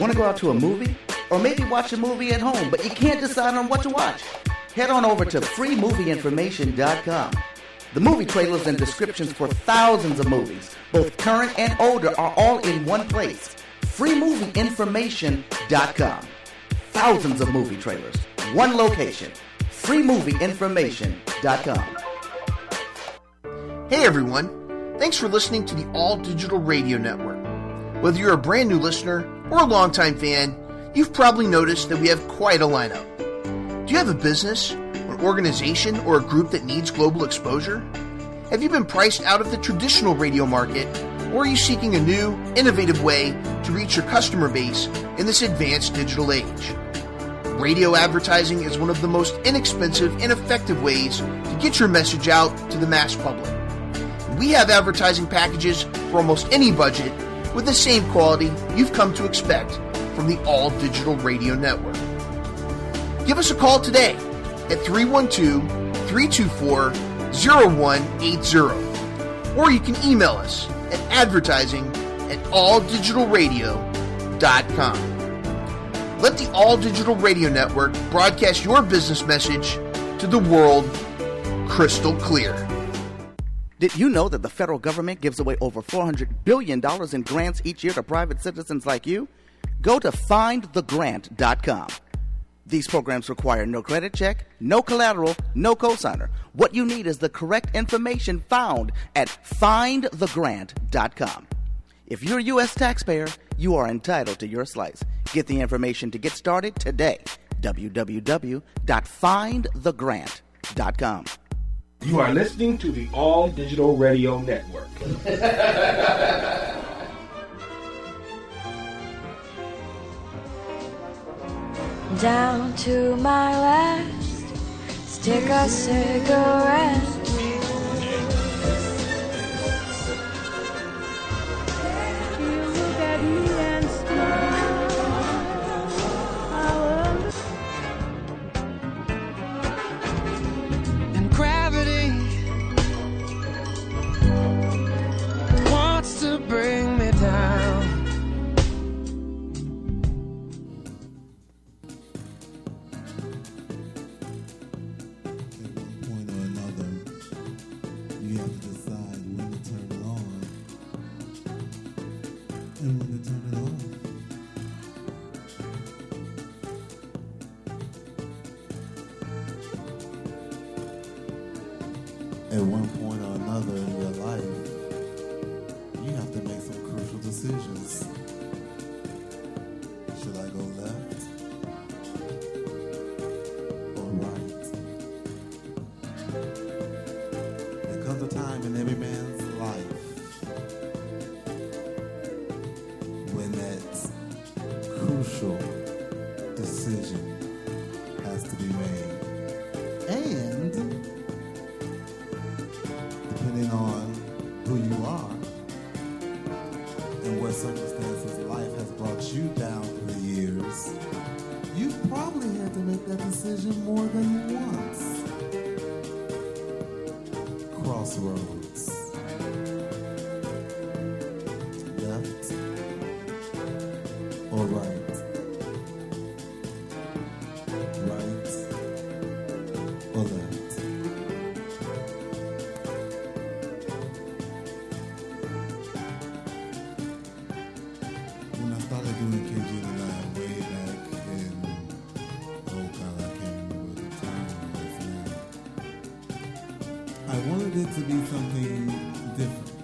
Want to go out to a movie? Or maybe watch a movie at home, but you can't decide on what to watch? Head on over to freemovieinformation.com. The movie trailers and descriptions for thousands of movies, both current and older, are all in one place. freemovieinformation.com. Thousands of movie trailers, one location. freemovieinformation.com. Hey everyone, thanks for listening to the All Digital Radio Network. Whether you're a brand new listener or a longtime fan, you've probably noticed that we have quite a lineup. Do you have a business, an organization, or a group that needs global exposure? Have you been priced out of the traditional radio market, or are you seeking a new, innovative way to reach your customer base in this advanced digital age? Radio advertising is one of the most inexpensive and effective ways to get your message out to the mass public. We have advertising packages for almost any budget with the same quality you've come to expect from the All Digital Radio Network. Give us a call today at 312-324-0180, or you can email us at advertising@alldigitalradio.com. Let the All Digital Radio Network broadcast your business message to the world crystal clear. Did you know that the federal government gives away over $400 billion in grants each year to private citizens like you? Go to FindTheGrant.com. These programs require no credit check, no collateral, no cosigner. What you need is the correct information found at FindTheGrant.com. If you're a U.S. taxpayer, you are entitled to your slice. Get the information to get started today. www.findthegrant.com. You are listening to the All Digital Radio Network. Down to my last stick a cigarette. Bring me down. At one point or another, you have to decide when to turn it on and when to turn it off. At one point or another in your life, you have to make some crucial decisions. Should I go left or right? There comes a time in every man's life when that crucial decision has to be made. And depending on who you are, what circumstances life has brought you down through the years, you probably had to make that decision more than once. Crossroads. Left or right? Right or left? To be something different,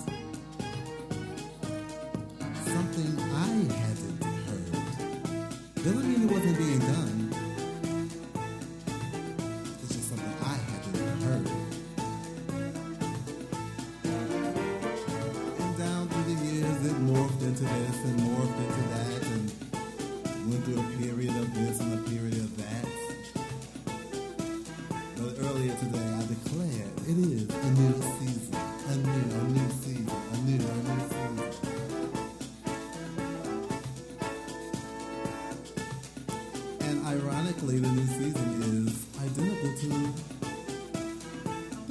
something I hadn't heard. Doesn't mean it wasn't being done. It's just something I hadn't heard. And down through the years, it morphed into this and morphed into that, and went through a period of this and a period of that. But earlier today, I declared it is a new season, a new season, a new season. And ironically, the new season is identical to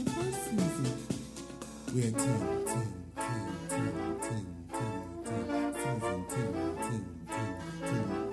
the first season. We had 10, season 10.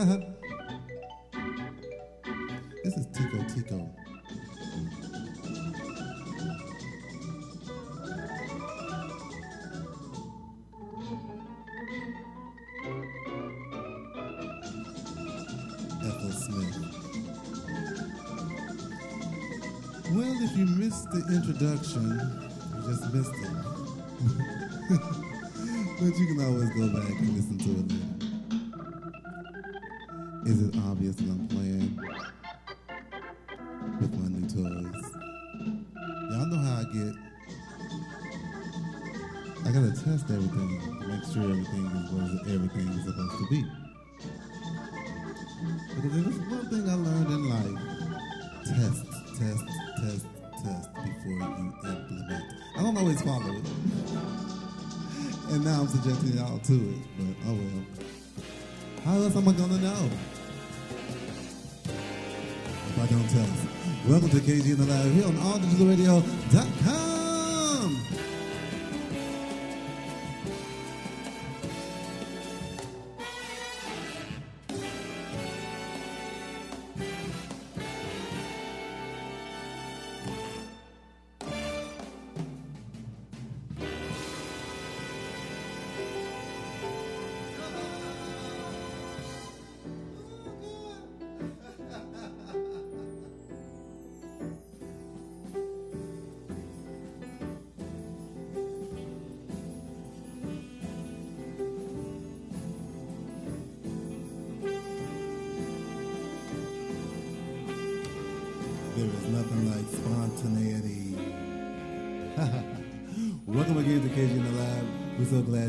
This is Tico Tico. Well, if you missed the introduction, you just missed it. But you can always go back and listen to it later. Is it obvious that I'm playing with my new toys? Y'all know how I get. I gotta test everything to make sure everything is supposed to be. Because if there's one thing I learned in life, test before you implement. I don't always follow it. And now I'm subjecting y'all to it, but oh well. How else am I gonna know if I don't test? Welcome to KG in the Lab here on alldigitalradio.com.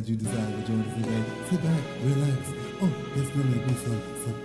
You decided to join us today. Sit back, relax. Oh, that's going to be some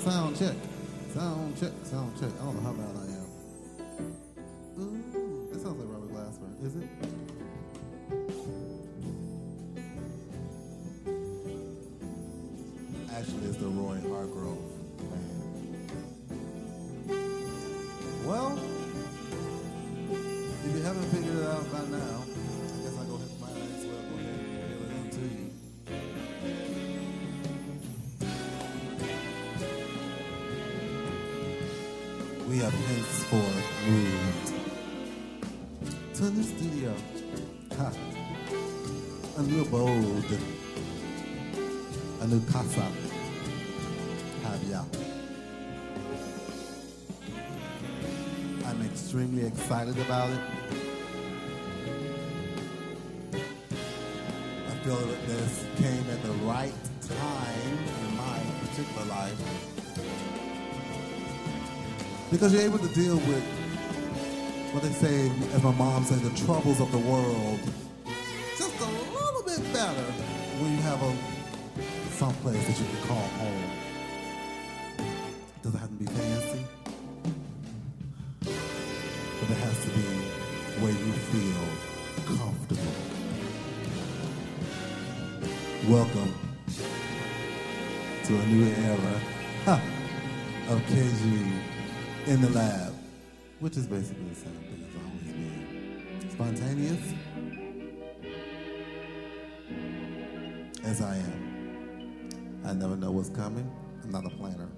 sound check. Sound check, sound check. I don't know how bad I am. Ooh, that sounds like Robert Glasper, is it? Actually, it's the Roy Hargrove band. Well, if you haven't figured it out by now, I guess I go hit my ass well go ahead and peel it up to you. We have henceforth moved to the studio. Ha. A new abode. A new casa. Have ya. I'm extremely excited about it. I feel that this came at the right time in my particular life. Because you're able to deal with what they say, as my mom says, the troubles of the world just a little bit better when you have some place that you can call home. It doesn't have to be fancy, but it has to be where you feel comfortable. Welcome to a new era of KG in the lab, which is basically the same thing as always been. Spontaneous as I am. I never know what's coming. I'm not a planner.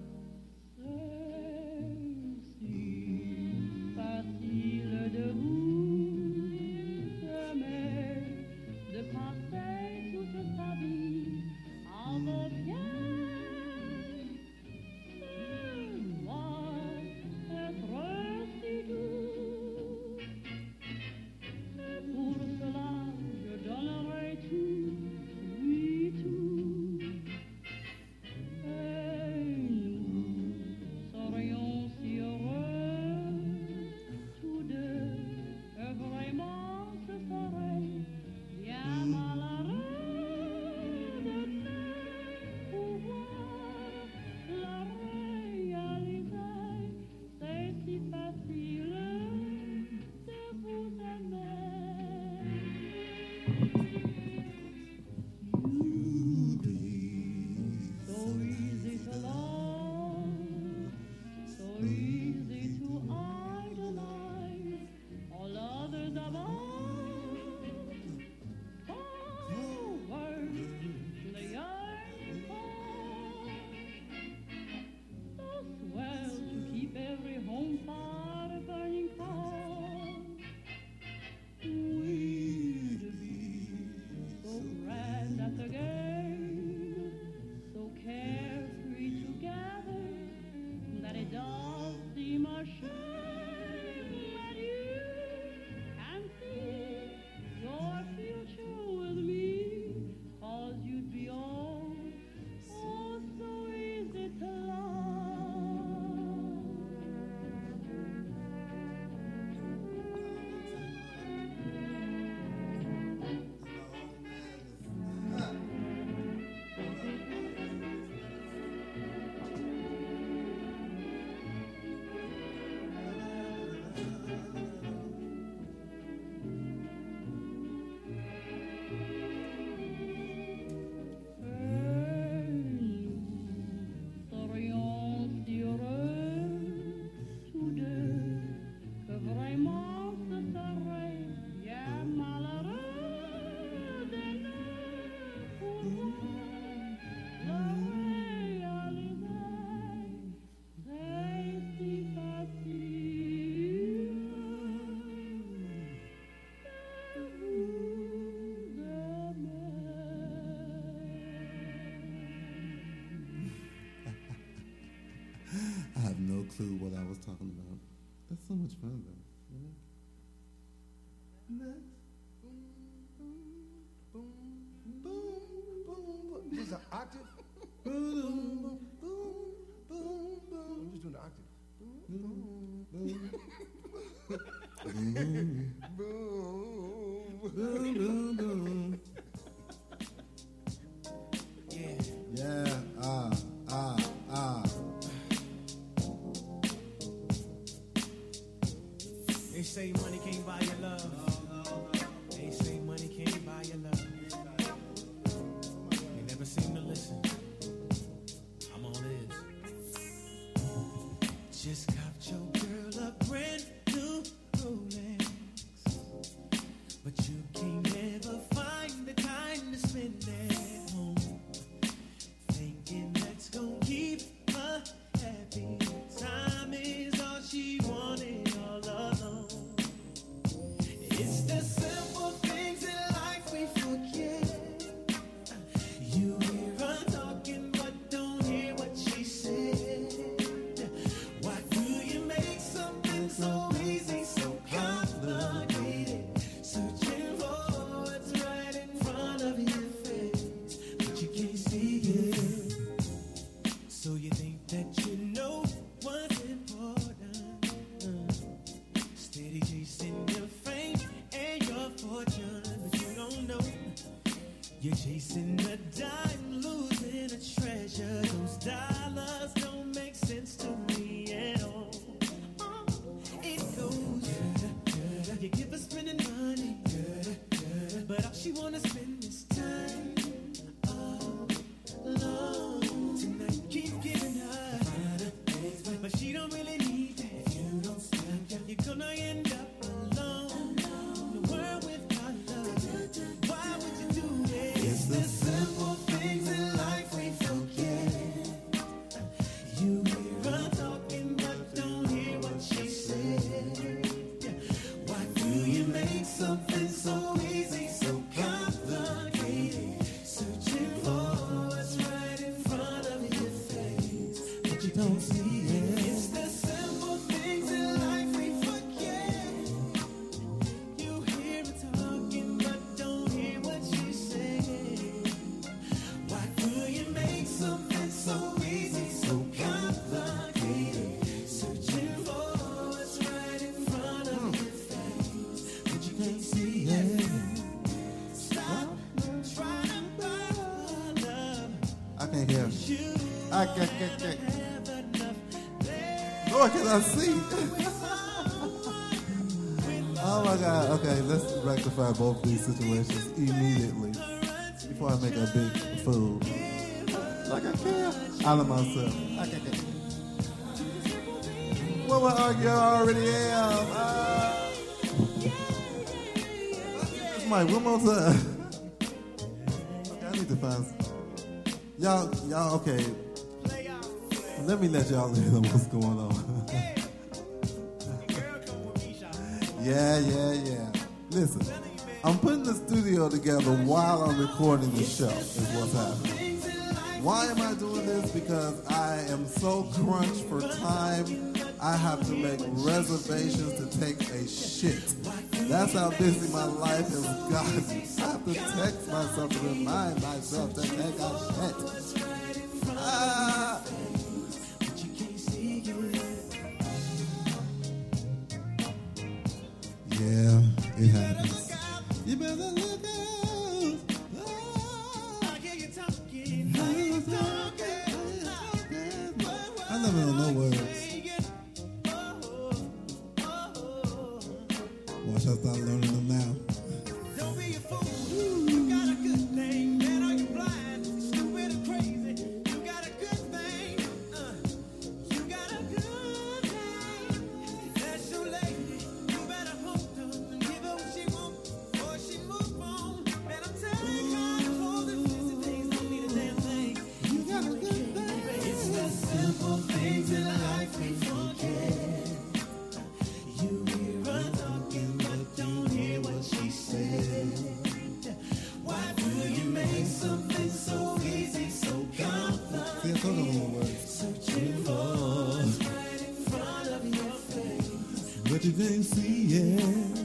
Clue what I was talking about. That's so much fun though. Yeah. Boom, boom, boom, boom. Is an octave? Boom, boom, boom, boom. I'm just doing the octave. Boom, boom, boom, boom, boom, boom. Yeah. Yeah. Ah, ah, ah. say money can't buy your love. They say money can't buy your love. They never seem to listen. I'm all ears. Just copped your girl a brand new Rolex, but you can't never find the time to spend at home, thinking that's gonna keep her happy. Time is all she wanted all alone. It's the simple things in life we forget. You hear her talking but don't hear what she said. Why do you make something so easy, so complicated? Searching for what's right in front of your face, but you can't see it. So you think that you know what's important, steady chasing your fame and your fortune, but you don't know you're chasing a dime, losing a treasure. Those dollars don't make sense to me at all. It goes, you give her spending money, but all she wanna spend is time alone. Tonight keep giving her, but she don't really need that. If you don't stop, yeah, you're gonna end up alone, alone. The world without love, why would you do it? It's the simple things in life we forget. You hear her talking but don't hear what she said. Why do you make something so easy, so complicated? Searching for what's right in front of your face, but you don't see. Nor can I see. Oh my God. Okay, let's rectify both these situations immediately before I make a big fool. Like I can. Out of myself. I can't. Well, we're arguing. I already am. Let's get this mic one more time. Okay, I need to find some. Y'all, okay. Let me let y'all know what's going on. Yeah. Listen, I'm putting the studio together while I'm recording the show, is what's happening. Why am I doing this? Because I am so crunched for time, I have to make reservations to take a shit. That's how busy my life has gotten. I have to text myself to remind myself to take a shit. Yeah, it happens. You better look out. I hear you talking. I never know words. Watch, I start learning them now. Don't be a fool. You got a good thing. Man, are you blind? Stupid or crazy. You got a good thing. You got a good thing. That's your lady. You better hold her and give her what she wants, or she move on. Man, I'm telling you, I'm holding these things. Don't need a damn thing. You got a good thing. It's the simple things in life we forget. You hear her talking, but don't hear what she said. Why do you make something so easy, so complicated? Searching for what's right in front of your face, but you didn't see it.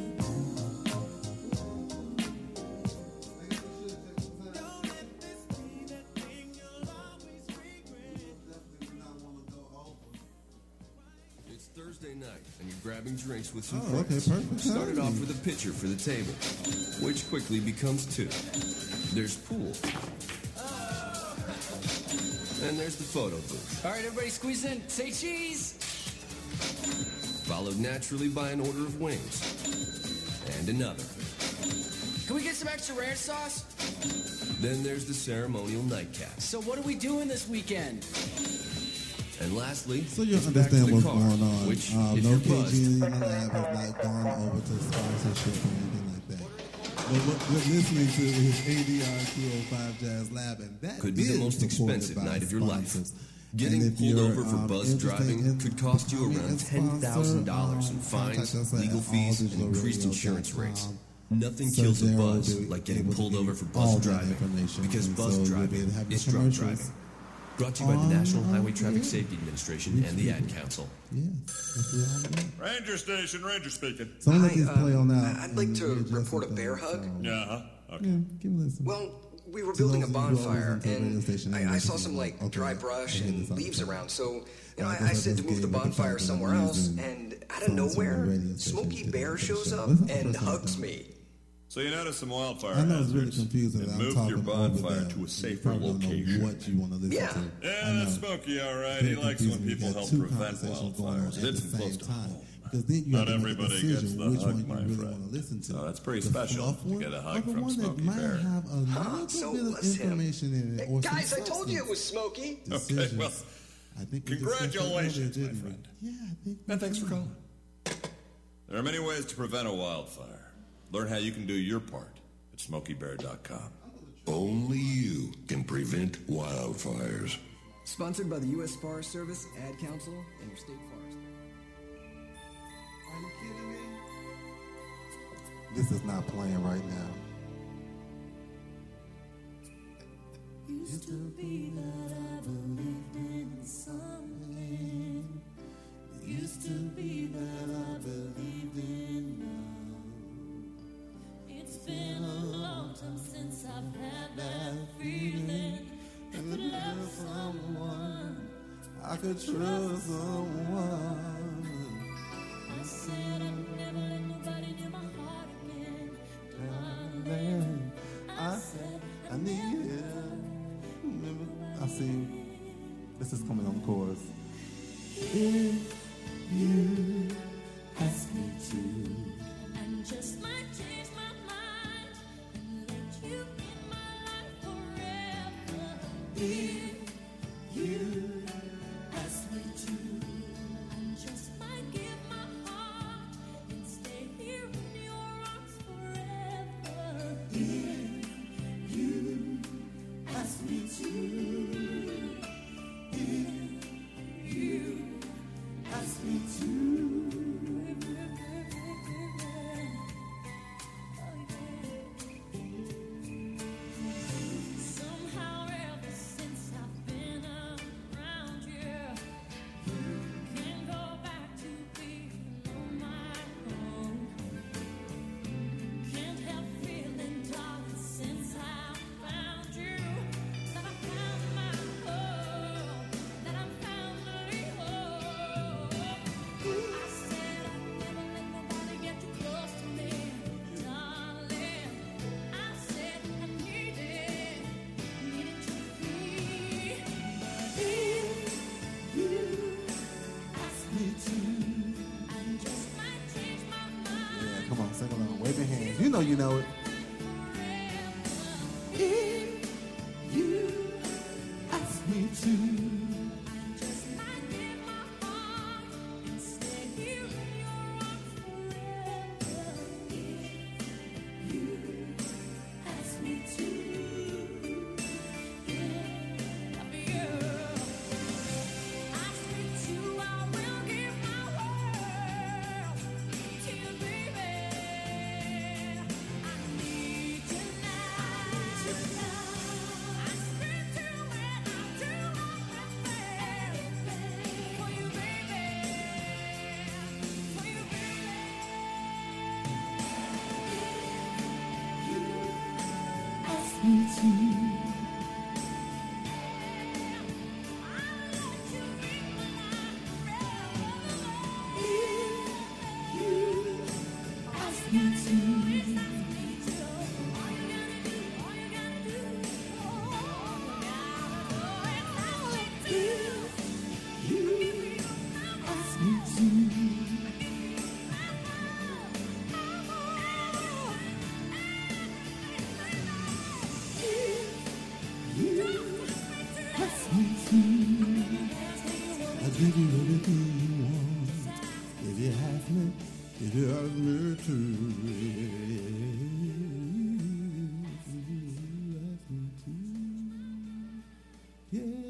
Grabbing drinks with some friends. Okay, perfect. Started off with a pitcher for the table, which quickly becomes two. There's pool. And there's the photo booth. All right, everybody squeeze in. Say cheese. followed naturally by an order of wings. And another. Can we get some extra ranch sauce? Then there's the ceremonial nightcap. So what are we doing this weekend? And lastly, so you understand what's going on. Which, no KG and Lab has not gone over to sponsorship or anything like that. But what we're listening to is ADR 205 Jazz Lab, and that could be the most expensive night of your life. Getting pulled over for buzz driving could cost you around $10,000 in fines, legal fees, and increased insurance rates. Nothing kills a buzz like getting pulled over for buzz driving, because buzz driving is drunk driving. Brought to you by the National Highway Traffic Safety Administration and the Ad Council. Yeah. Ranger Station, Ranger speaking. I'd like to report a bear hug. Yeah. Okay. Yeah, give me this. Well, we were building a bonfire, and I saw some, like, dry brush and leaves around, so, you know, I said to move the bonfire somewhere else, and out of nowhere, Smokey Bear shows up and hugs me. So you notice some wildfire hazards, and move your bonfire to a safer location. Yeah, that's Smokey, all right. He likes when people help prevent wildfires. It's close to home. Not everybody gets the hug, my friend. So that's pretty special to get a hug from Smokey Bear. So bless him. Guys, I told you it was Smokey. Okay, well, congratulations, my friend. Yeah, and thanks for calling. There are many ways to prevent a wildfire. Learn how you can do your part at SmokeyBear.com. Only you can prevent wildfires. Sponsored by the U.S. Forest Service, Ad Council, and your state forest. Are you kidding me? This is not playing right now. Used to be that I believed in something. Used to be that I believed in nothing. It's been a long time since I've had that feeling. I could love someone, I could trust someone. I said I'd never let nobody near my heart again. Darling, I said I need it. I see, this is coming on chorus. If you ask me to, I'm just my if you ask me to, I just might give my heart and stay here in your arms forever. If you ask me to, if you ask me to. You know it. it has me too. Yeah.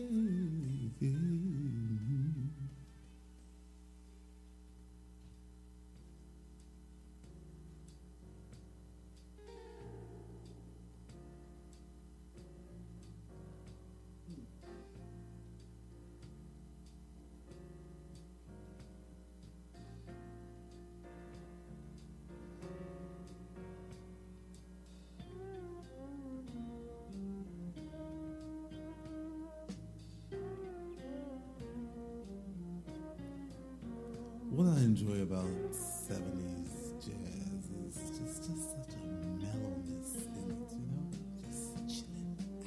What I enjoy about 70s jazz is just such a mellowness in it, you know? Just chilling out.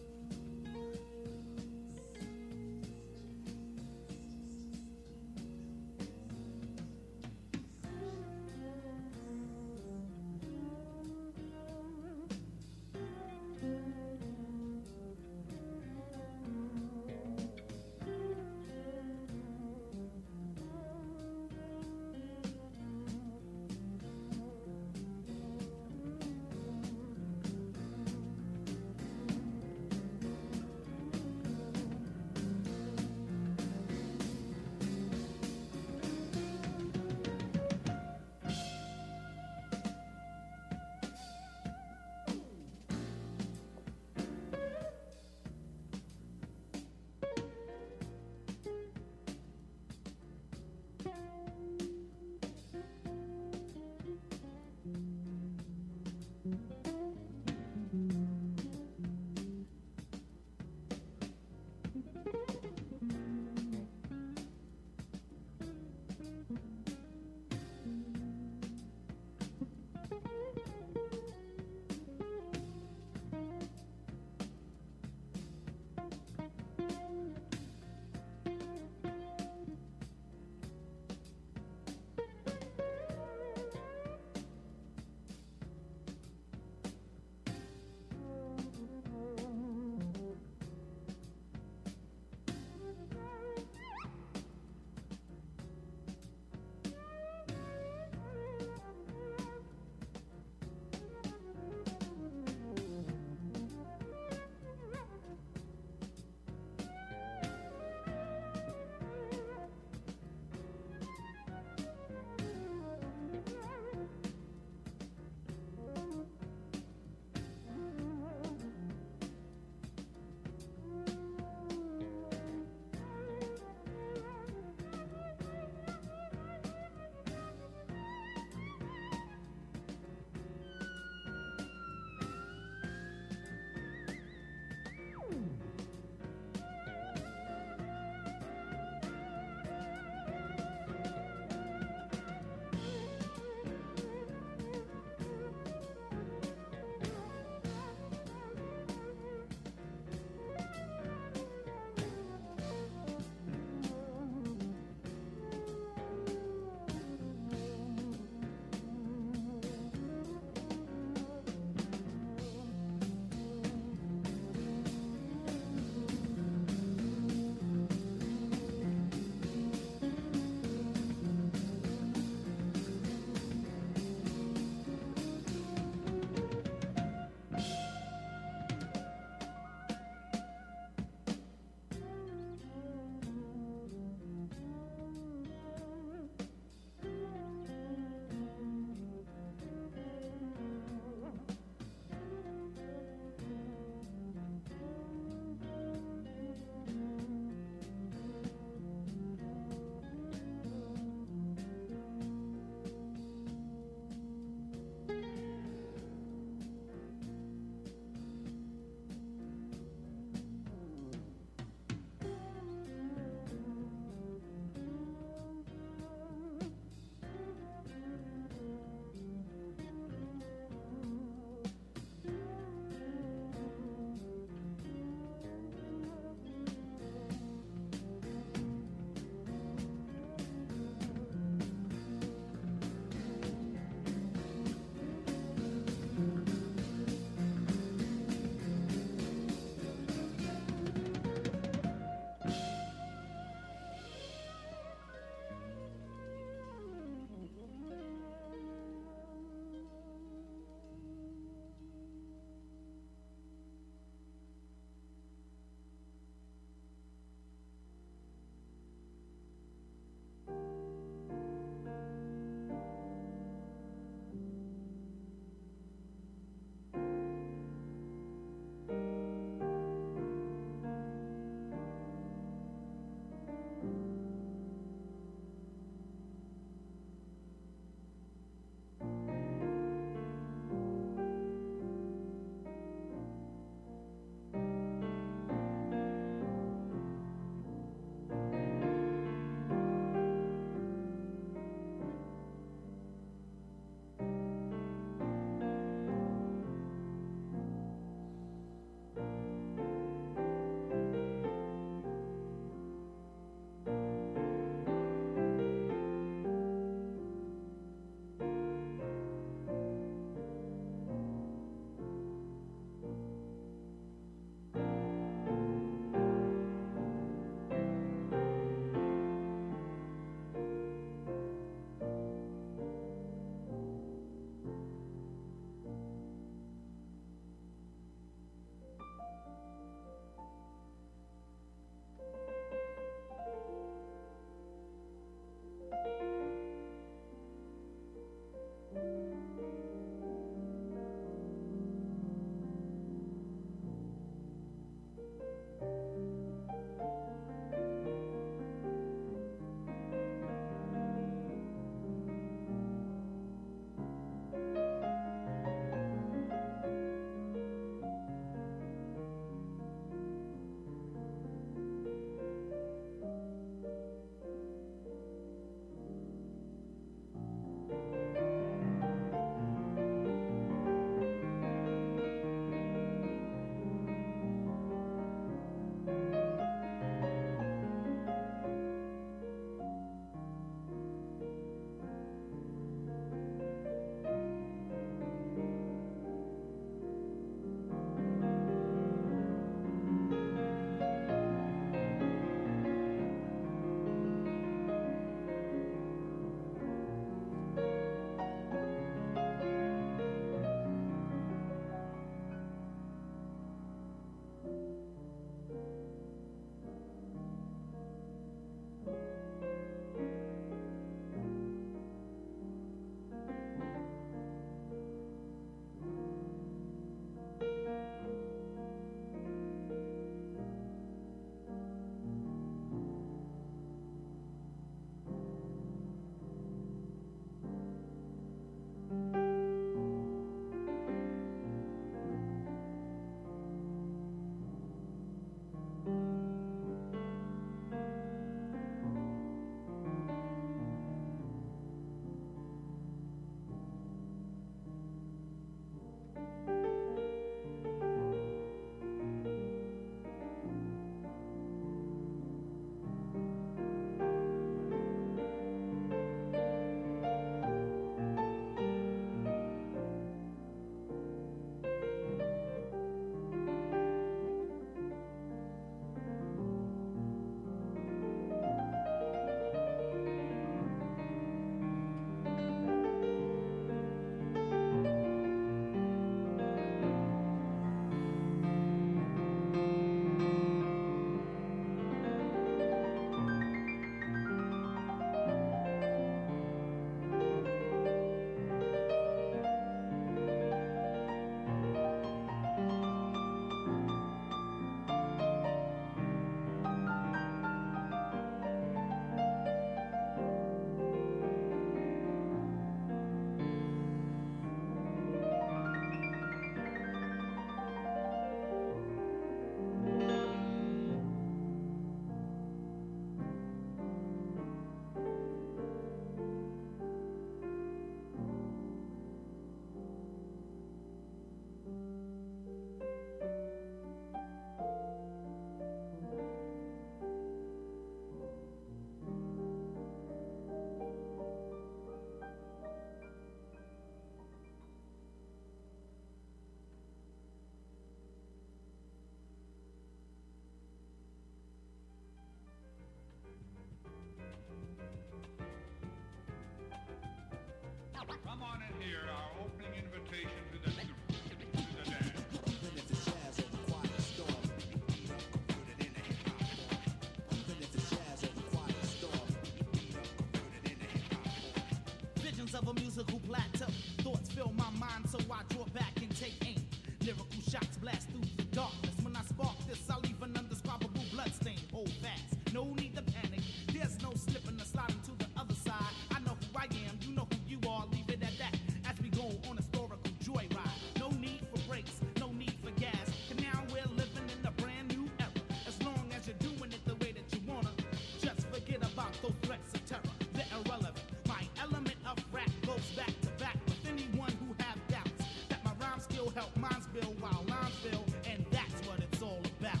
of a musical plateau. Thoughts fill my mind, so I draw back and take aim. Lyrical shots blast through the darkness. When I spark this, I'll leave an undescribable bloodstain. Hold fast, no need to panic. There's no slipping or sliding to the other side. I know who I am, you know who you are. Leave it at that as we go on a historical joyride. No need for brakes, no need for gas. 'Cause now we're living in a brand new era. As long as you're doing it the way that you wanna, just forget about those threats of terror. They're irrelevant. My element of rap goes back to back with anyone who have doubts that my rhymes still help mine spill while lines fill, and that's what it's all about.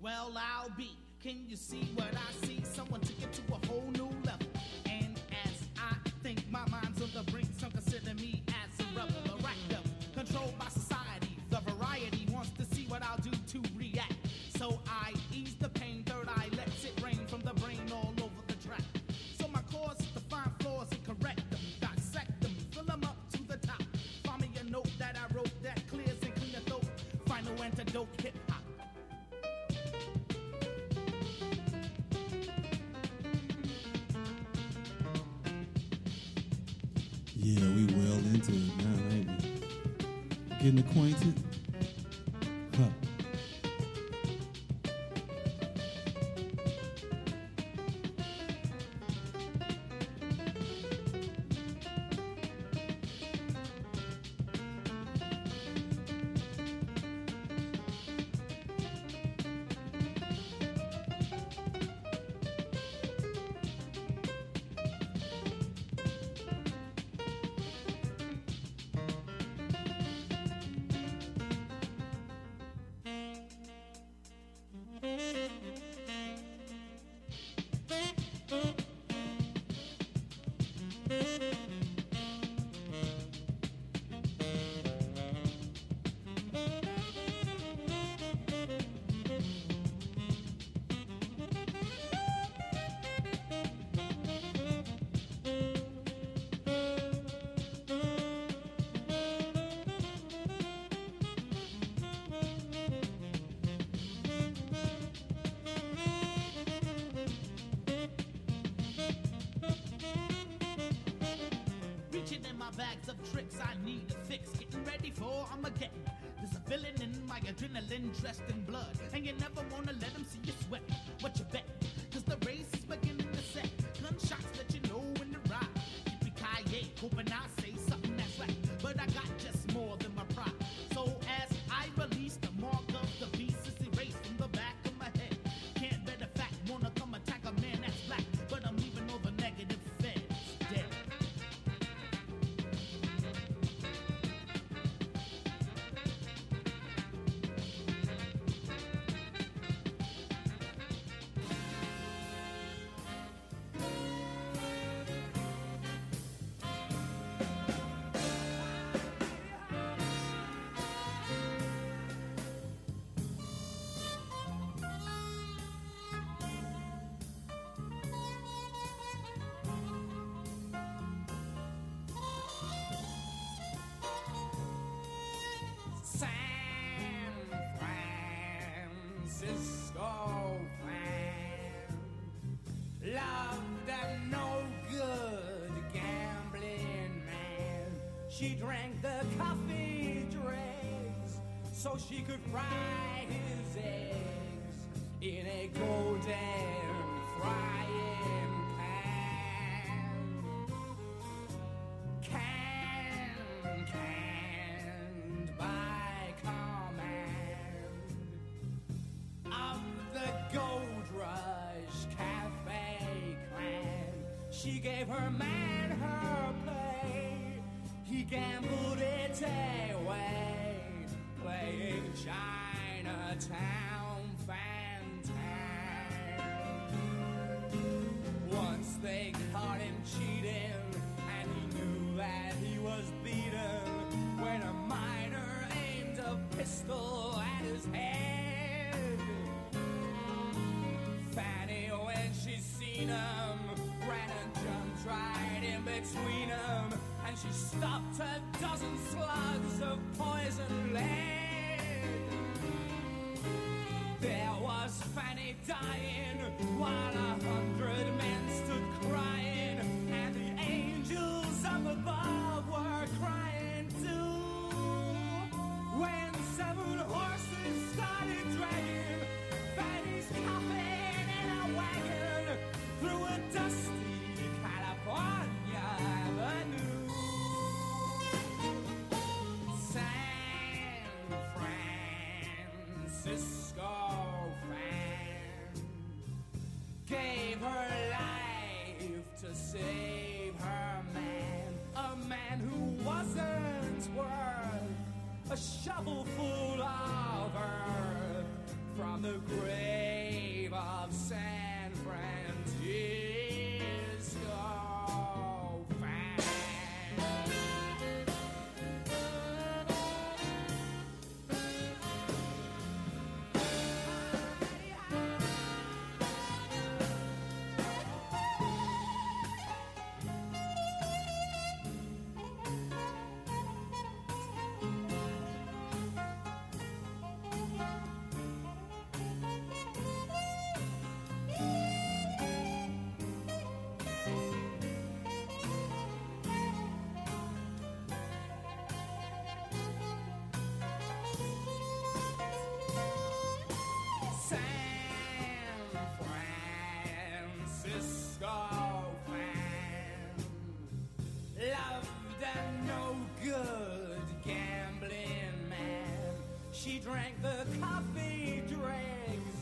Well, I'll be. Can you see what I see? Someone took it to a whole new level. And as I think, my mind's on the brink. Some consider me as a rebel, a rat devil, controlled by society. The variety wants to see what I'll do to react. So I ease the pain, third eye lets it rain from the brain all over the track. So my cause is to find flaws and correct them, dissect them, fill them up to the top. Find me a note that I wrote that clears and clean the throat. Final antidote, hip hop. Yeah, we well into it now, ain't we? Getting acquainted? Huh. Adrenaline dressed in blood, and you never want to let them see you sweat. What you bet? Cause the race is beginning to set. Gunshots let you know when to ride. Yippee-ki-yay, hoping I say something that's right. But I got just more than my pride. So as I release the mark of the beast, it's erased from the back of my head. Can't bear the fact, wanna come attack a man that's black. But I'm leaving all the negative feds dead. She could fry his eggs in a golden frying pan. Canned by command of the Gold Rush Cafe Clan. She gave her man her pay. He gambled it away, playing Chinatown Fantan. Once they caught him cheating, and he knew that he was beaten, when a miner aimed a pistol at his head. Fanny, when she them. Brennan jumped right in between them, and she stopped a dozen slugs of poison lead. There was Fanny dying while 100 men stood crying, and the angels up above were crying too. When 7 horses started dragging Fanny's coffin in a wagon through a dusty California avenue. San Francisco Fan gave her life to save her man, a man who wasn't worth a shovel full of earth from the grave of San Francisco Fan. Drank the coffee dregs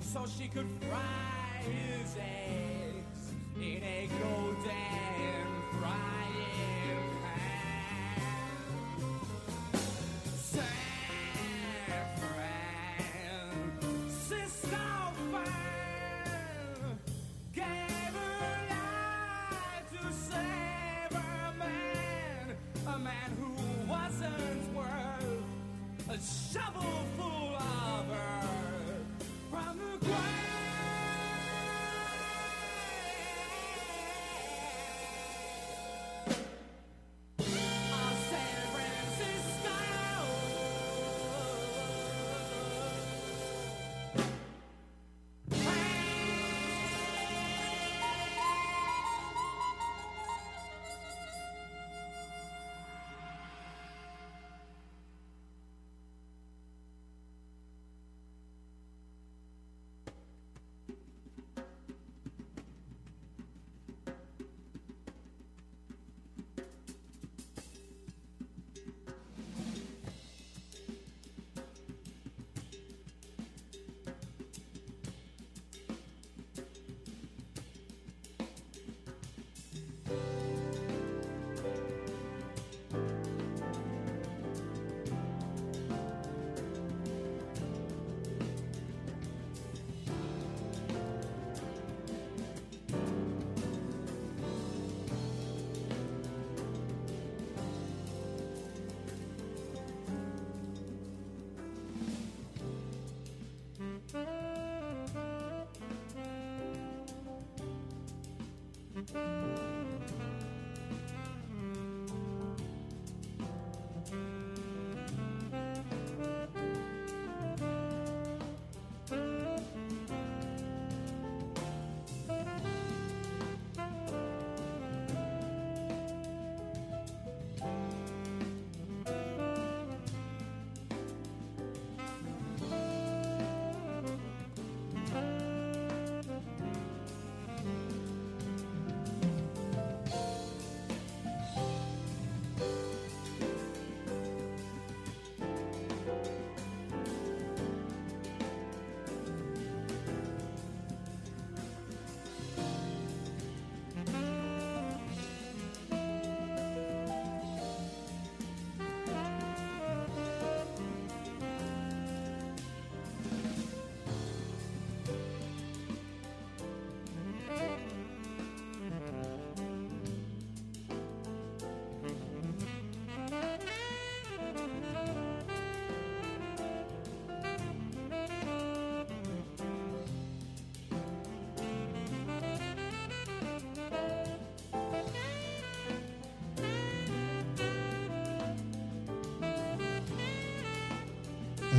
so she could fry his eggs in a golden frying pan. San Francisco Fan gave her life to save her man, a man who wasn't worth a shovel full of earth from the grave of San Francisco.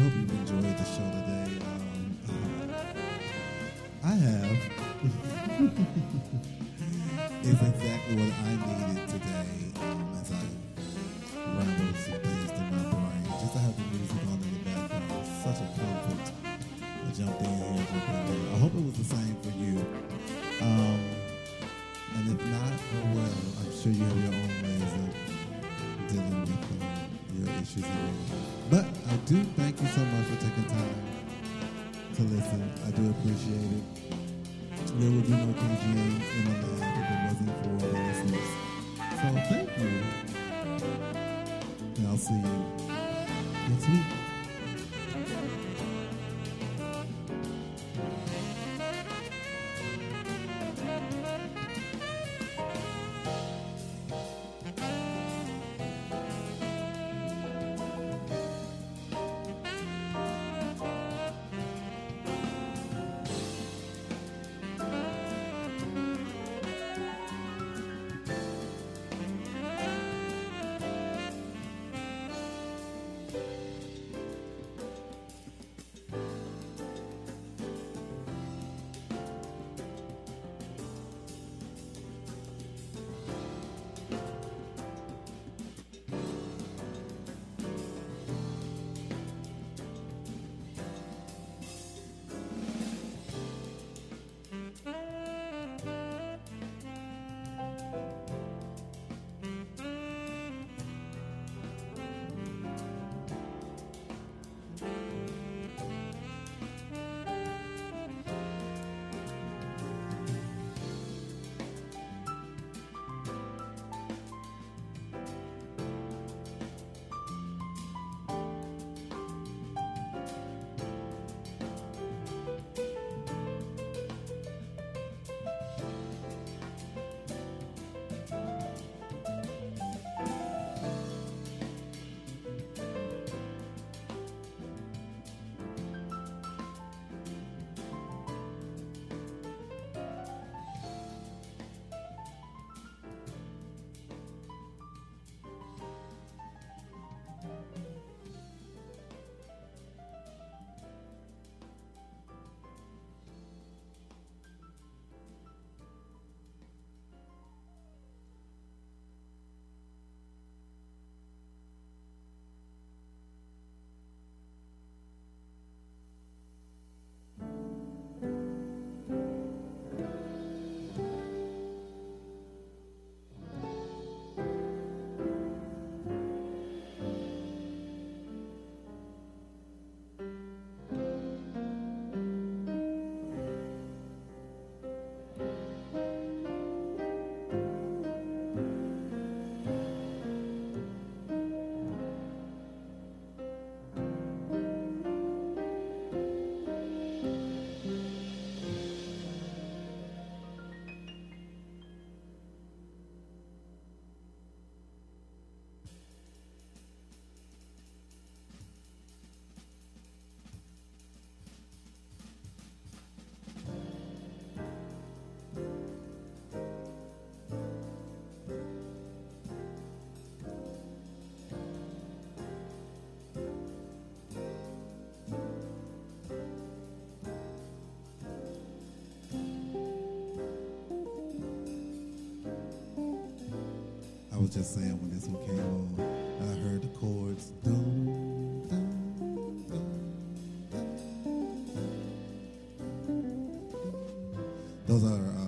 hope you've enjoyed the show today. I have is exactly what I needed today as I rambled some things in my brain. Just to have the music on in the background was such a comfort. I jumped in here and jumped in there. I hope it was the same for you. And if not, oh well, I'm sure you have your own ways of dealing with your issues. But I do thank you so much for taking time to listen. I do appreciate it. There would be no KG in my life if it wasn't for the listeners. So thank you. And I'll see you next week. I was just saying when this one came on, I heard the chords, dum, dum, dum, dum, dum. Those are